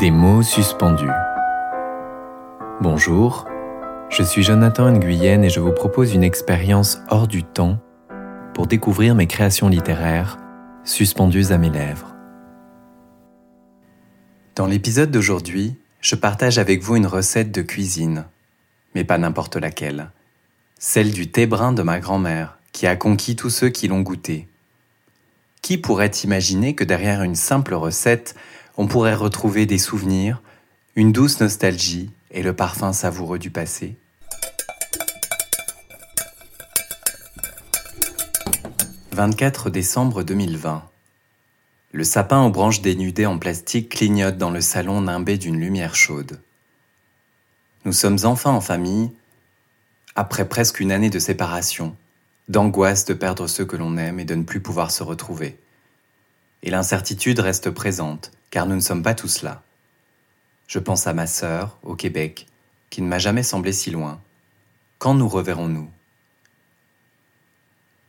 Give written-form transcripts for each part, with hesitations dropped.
Des mots suspendus. Bonjour, je suis Jonathan Nguyen et je vous propose une expérience hors du temps pour découvrir mes créations littéraires suspendues à mes lèvres. Dans l'épisode d'aujourd'hui, je partage avec vous une recette de cuisine, mais pas n'importe laquelle. Celle du thé brun de ma grand-mère, qui a conquis tous ceux qui l'ont goûté. Qui pourrait imaginer que derrière une simple recette, on pourrait retrouver des souvenirs, une douce nostalgie et le parfum savoureux du passé. « 24 décembre 2020. Le sapin aux branches dénudées en plastique clignote dans le salon nimbé d'une lumière chaude. Nous sommes enfin en famille, après presque une année de séparation, d'angoisse de perdre ceux que l'on aime et de ne plus pouvoir se retrouver. Et l'incertitude reste présente, car nous ne sommes pas tous là. Je pense à ma sœur, au Québec, qui ne m'a jamais semblé si loin. Quand nous reverrons-nous ?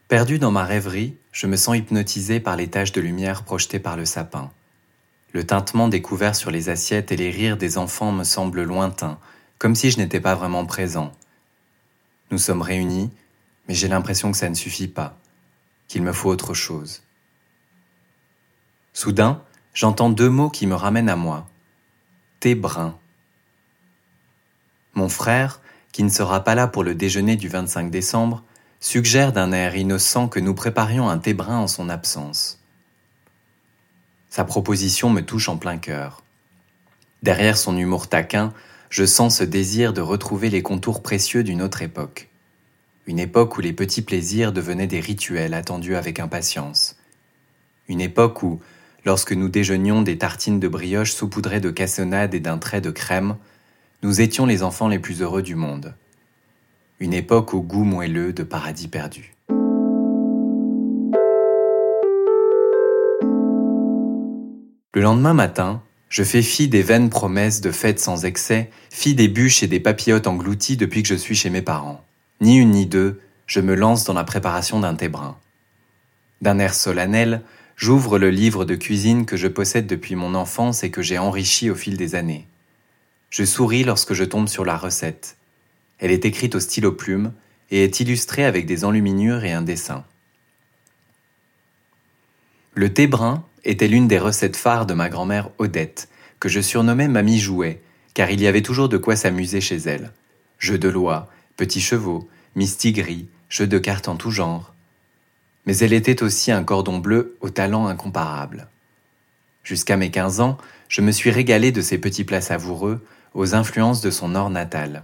Perdu dans ma rêverie, je me sens hypnotisé par les taches de lumière projetées par le sapin. Le tintement découvert sur les assiettes et les rires des enfants me semblent lointains, comme si je n'étais pas vraiment présent. Nous sommes réunis, mais j'ai l'impression que ça ne suffit pas, qu'il me faut autre chose. Soudain, j'entends deux mots qui me ramènent à moi. Thé brun. Mon frère, qui ne sera pas là pour le déjeuner du 25 décembre, suggère d'un air innocent que nous préparions un thé brun en son absence. Sa proposition me touche en plein cœur. Derrière son humour taquin, je sens ce désir de retrouver les contours précieux d'une autre époque. Une époque où les petits plaisirs devenaient des rituels attendus avec impatience. Une époque où, lorsque nous déjeunions des tartines de brioche saupoudrées de cassonade et d'un trait de crème, nous étions les enfants les plus heureux du monde. Une époque au goût moelleux de paradis perdu. Le lendemain matin, je fais fi des vaines promesses de fêtes sans excès, fi des bûches et des papillotes englouties depuis que je suis chez mes parents. Ni une ni deux, je me lance dans la préparation d'un thé brun. D'un air solennel, j'ouvre le livre de cuisine que je possède depuis mon enfance et que j'ai enrichi au fil des années. Je souris lorsque je tombe sur la recette. Elle est écrite au stylo plume et est illustrée avec des enluminures et un dessin. Le thé brun était l'une des recettes phares de ma grand-mère Odette, que je surnommais Mamie Jouet, car il y avait toujours de quoi s'amuser chez elle. Jeux de loi, petits chevaux, mistigris, jeux de cartes en tout genre. Mais elle était aussi un cordon bleu au talent incomparable. Jusqu'à mes 15 ans, je me suis régalé de ses petits plats savoureux, aux influences de son or natal.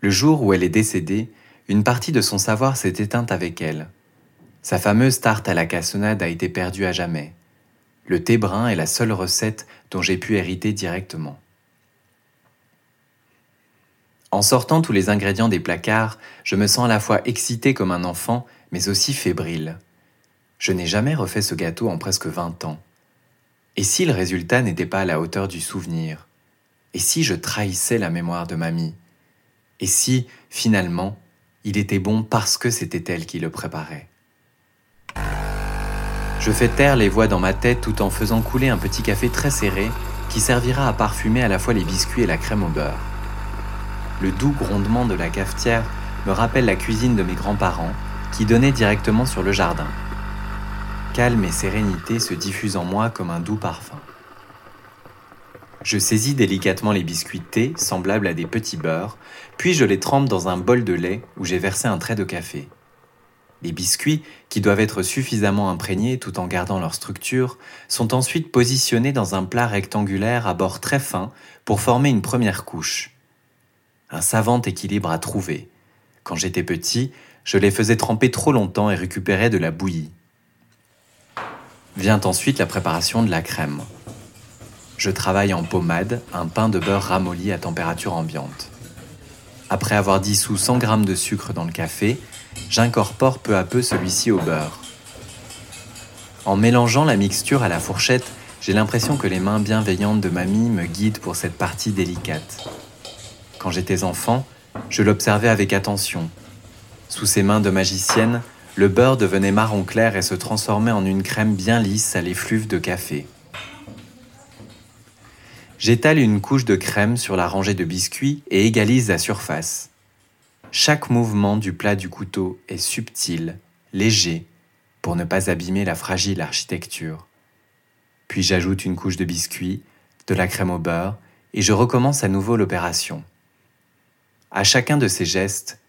Le jour où elle est décédée, une partie de son savoir s'est éteinte avec elle. Sa fameuse tarte à la cassonade a été perdue à jamais. Le thé brun est la seule recette dont j'ai pu hériter directement. En sortant tous les ingrédients des placards, je me sens à la fois excité comme un enfant mais aussi fébrile. Je n'ai jamais refait ce gâteau en presque 20 ans. Et si le résultat n'était pas à la hauteur du souvenir ? Et si je trahissais la mémoire de mamie ? Et si, finalement, il était bon parce que c'était elle qui le préparait ? Je fais taire les voix dans ma tête tout en faisant couler un petit café très serré qui servira à parfumer à la fois les biscuits et la crème au beurre. Le doux grondement de la cafetière me rappelle la cuisine de mes grands-parents qui donnait directement sur le jardin. Calme et sérénité se diffusent en moi comme un doux parfum. Je saisis délicatement les biscuits thé, semblables à des petits beurres, puis je les trempe dans un bol de lait où j'ai versé un trait de café. Les biscuits, qui doivent être suffisamment imprégnés tout en gardant leur structure, sont ensuite positionnés dans un plat rectangulaire à bords très fins pour former une première couche. Un savant équilibre à trouver. Quand j'étais petit, je les faisais tremper trop longtemps et récupérais de la bouillie. Vient ensuite la préparation de la crème. Je travaille en pommade un pain de beurre ramolli à température ambiante. Après avoir dissous 100 g de sucre dans le café, j'incorpore peu à peu celui-ci au beurre. En mélangeant la mixture à la fourchette, j'ai l'impression que les mains bienveillantes de mamie me guident pour cette partie délicate. Quand j'étais enfant, je l'observais avec attention. Sous ses mains de magicienne, le beurre devenait marron clair et se transformait en une crème bien lisse à l'effluve de café. J'étale une couche de crème sur la rangée de biscuits et égalise la surface. Chaque mouvement du plat du couteau est subtil, léger, pour ne pas abîmer la fragile architecture. Puis j'ajoute une couche de biscuits, de la crème au beurre, et je recommence à nouveau l'opération. À chacun de ces gestes,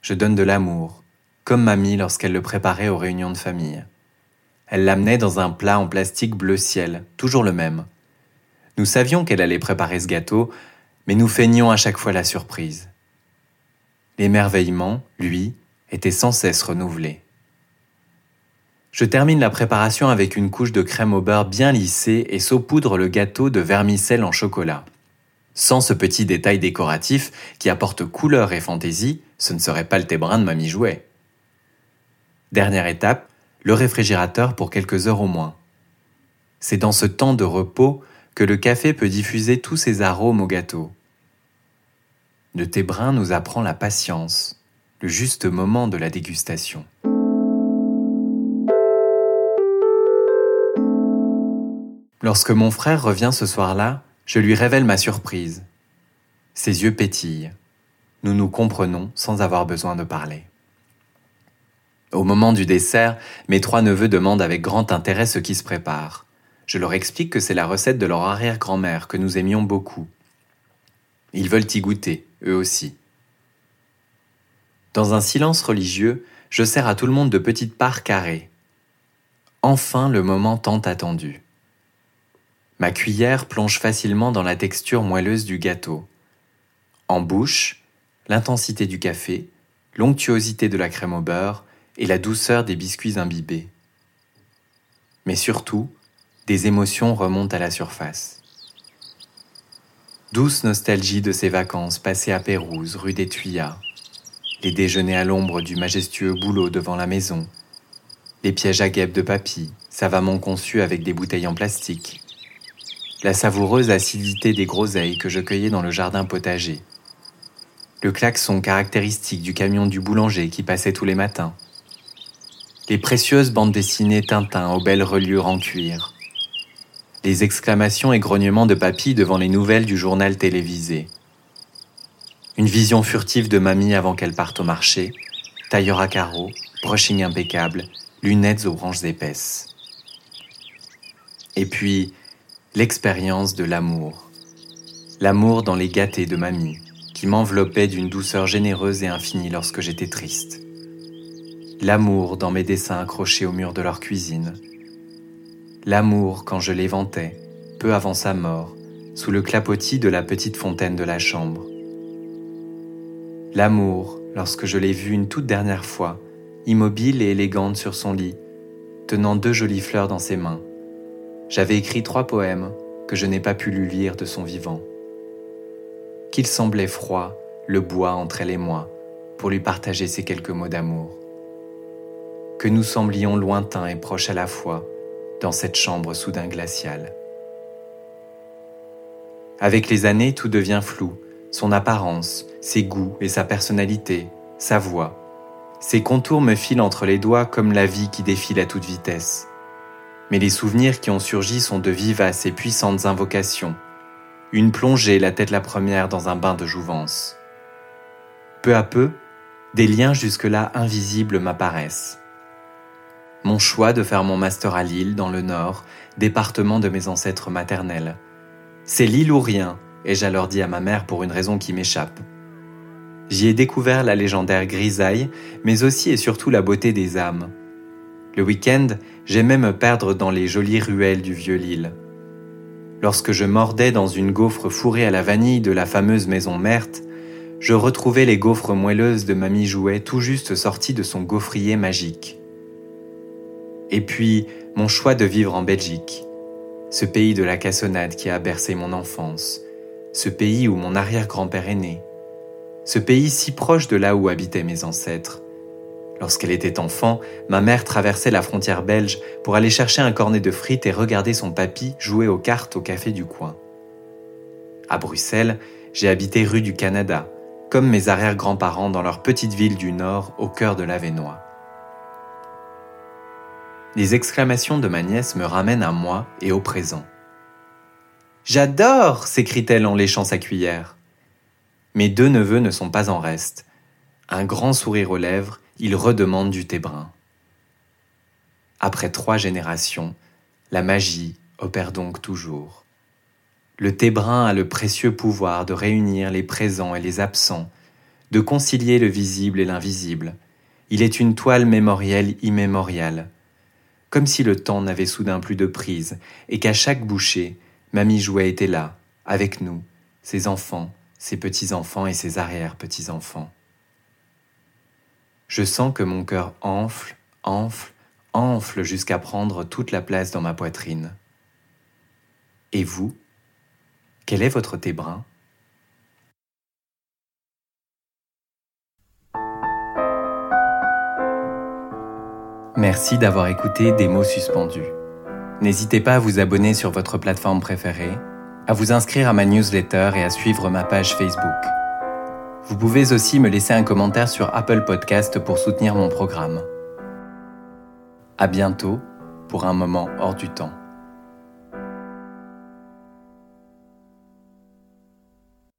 je donne de l'amour, comme mamie lorsqu'elle le préparait aux réunions de famille. Elle l'amenait dans un plat en plastique bleu ciel, toujours le même. Nous savions qu'elle allait préparer ce gâteau, mais nous feignions à chaque fois la surprise. L'émerveillement, lui, était sans cesse renouvelé. Je termine la préparation avec une couche de crème au beurre bien lissée et saupoudre le gâteau de vermicelle en chocolat. Sans ce petit détail décoratif qui apporte couleur et fantaisie, ce ne serait pas le thé brun de Mamie Jouet. Dernière étape, le réfrigérateur pour quelques heures au moins. C'est dans ce temps de repos que le café peut diffuser tous ses arômes au gâteau. Le thé brun nous apprend la patience, le juste moment de la dégustation. Lorsque mon frère revient ce soir-là, je lui révèle ma surprise. Ses yeux pétillent. Nous nous comprenons sans avoir besoin de parler. Au moment du dessert, mes 3 neveux demandent avec grand intérêt ce qui se prépare. Je leur explique que c'est la recette de leur arrière-grand-mère que nous aimions beaucoup. Ils veulent y goûter, eux aussi. Dans un silence religieux, je sers à tout le monde de petites parts carrées. Enfin le moment tant attendu. Ma cuillère plonge facilement dans la texture moelleuse du gâteau. En bouche, l'intensité du café, l'onctuosité de la crème au beurre et la douceur des biscuits imbibés. Mais surtout, des émotions remontent à la surface. Douce nostalgie de ces vacances passées à Pérouse, rue des Thuyas, les déjeuners à l'ombre du majestueux boulot devant la maison, les pièges à guêpes de papy, savamment conçus avec des bouteilles en plastique, la savoureuse acidité des groseilles que je cueillais dans le jardin potager, le klaxon caractéristique du camion du boulanger qui passait tous les matins, les précieuses bandes dessinées Tintin aux belles reliures en cuir, les exclamations et grognements de papy devant les nouvelles du journal télévisé. Une vision furtive de mamie avant qu'elle parte au marché, tailleur à carreaux, brushing impeccable, lunettes aux branches épaisses. Et puis, l'expérience de l'amour. L'amour dans les gâtés de mamie, qui m'enveloppait d'une douceur généreuse et infinie lorsque j'étais triste. L'amour dans mes dessins accrochés au mur de leur cuisine. L'amour quand je l'éventais, peu avant sa mort, sous le clapotis de la petite fontaine de la chambre. L'amour lorsque je l'ai vue une toute dernière fois, immobile et élégante sur son lit, tenant 2 jolies fleurs dans ses mains. J'avais écrit 3 poèmes que je n'ai pas pu lui lire de son vivant. Qu'il semblait froid, le bois entre elle et moi, pour lui partager ces quelques mots d'amour. Que nous semblions lointains et proches à la fois, dans cette chambre soudain glaciale. Avec les années, tout devient flou, son apparence, ses goûts et sa personnalité, sa voix. Ses contours me filent entre les doigts comme la vie qui défile à toute vitesse. Mais les souvenirs qui ont surgi sont de vivaces et puissantes invocations. Une plongée, la tête la première, dans un bain de jouvence. Peu à peu, des liens jusque-là invisibles m'apparaissent. Mon choix de faire mon master à Lille, dans le Nord, département de mes ancêtres maternels. C'est Lille ou rien, ai-je alors dit à ma mère pour une raison qui m'échappe. J'y ai découvert la légendaire grisaille, mais aussi et surtout la beauté des âmes. Le week-end, j'aimais me perdre dans les jolies ruelles du vieux Lille. Lorsque je mordais dans une gaufre fourrée à la vanille de la fameuse maison Merthe, je retrouvais les gaufres moelleuses de Mamie Jouet tout juste sorties de son gaufrier magique. Et puis, mon choix de vivre en Belgique, ce pays de la cassonade qui a bercé mon enfance, ce pays où mon arrière-grand-père est né, ce pays si proche de là où habitaient mes ancêtres. Lorsqu'elle était enfant, ma mère traversait la frontière belge pour aller chercher un cornet de frites et regarder son papy jouer aux cartes au café du coin. À Bruxelles, j'ai habité rue du Canada, comme mes arrière-grands-parents dans leur petite ville du Nord au cœur de l'Avesnois. Les exclamations de ma nièce me ramènent à moi et au présent. J'adore !» s'écrie-t-elle en léchant sa cuillère. Mes deux neveux ne sont pas en reste. Un grand sourire aux lèvres, ils redemandent du thé brun. Après 3 générations, la magie opère donc toujours. Le thé brun a le précieux pouvoir de réunir les présents et les absents, de concilier le visible et l'invisible. Il est une toile mémorielle immémoriale. Comme si le temps n'avait soudain plus de prise et qu'à chaque bouchée, Mamie Jouet était là, avec nous, ses enfants, ses petits-enfants et ses arrière-petits-enfants. Je sens que mon cœur enfle, enfle, enfle jusqu'à prendre toute la place dans ma poitrine. Et vous ? Quel est votre thé brun ? Merci d'avoir écouté Des mots suspendus. N'hésitez pas à vous abonner sur votre plateforme préférée, à vous inscrire à ma newsletter et à suivre ma page Facebook. Vous pouvez aussi me laisser un commentaire sur Apple Podcast pour soutenir mon programme. À bientôt pour un moment hors du temps.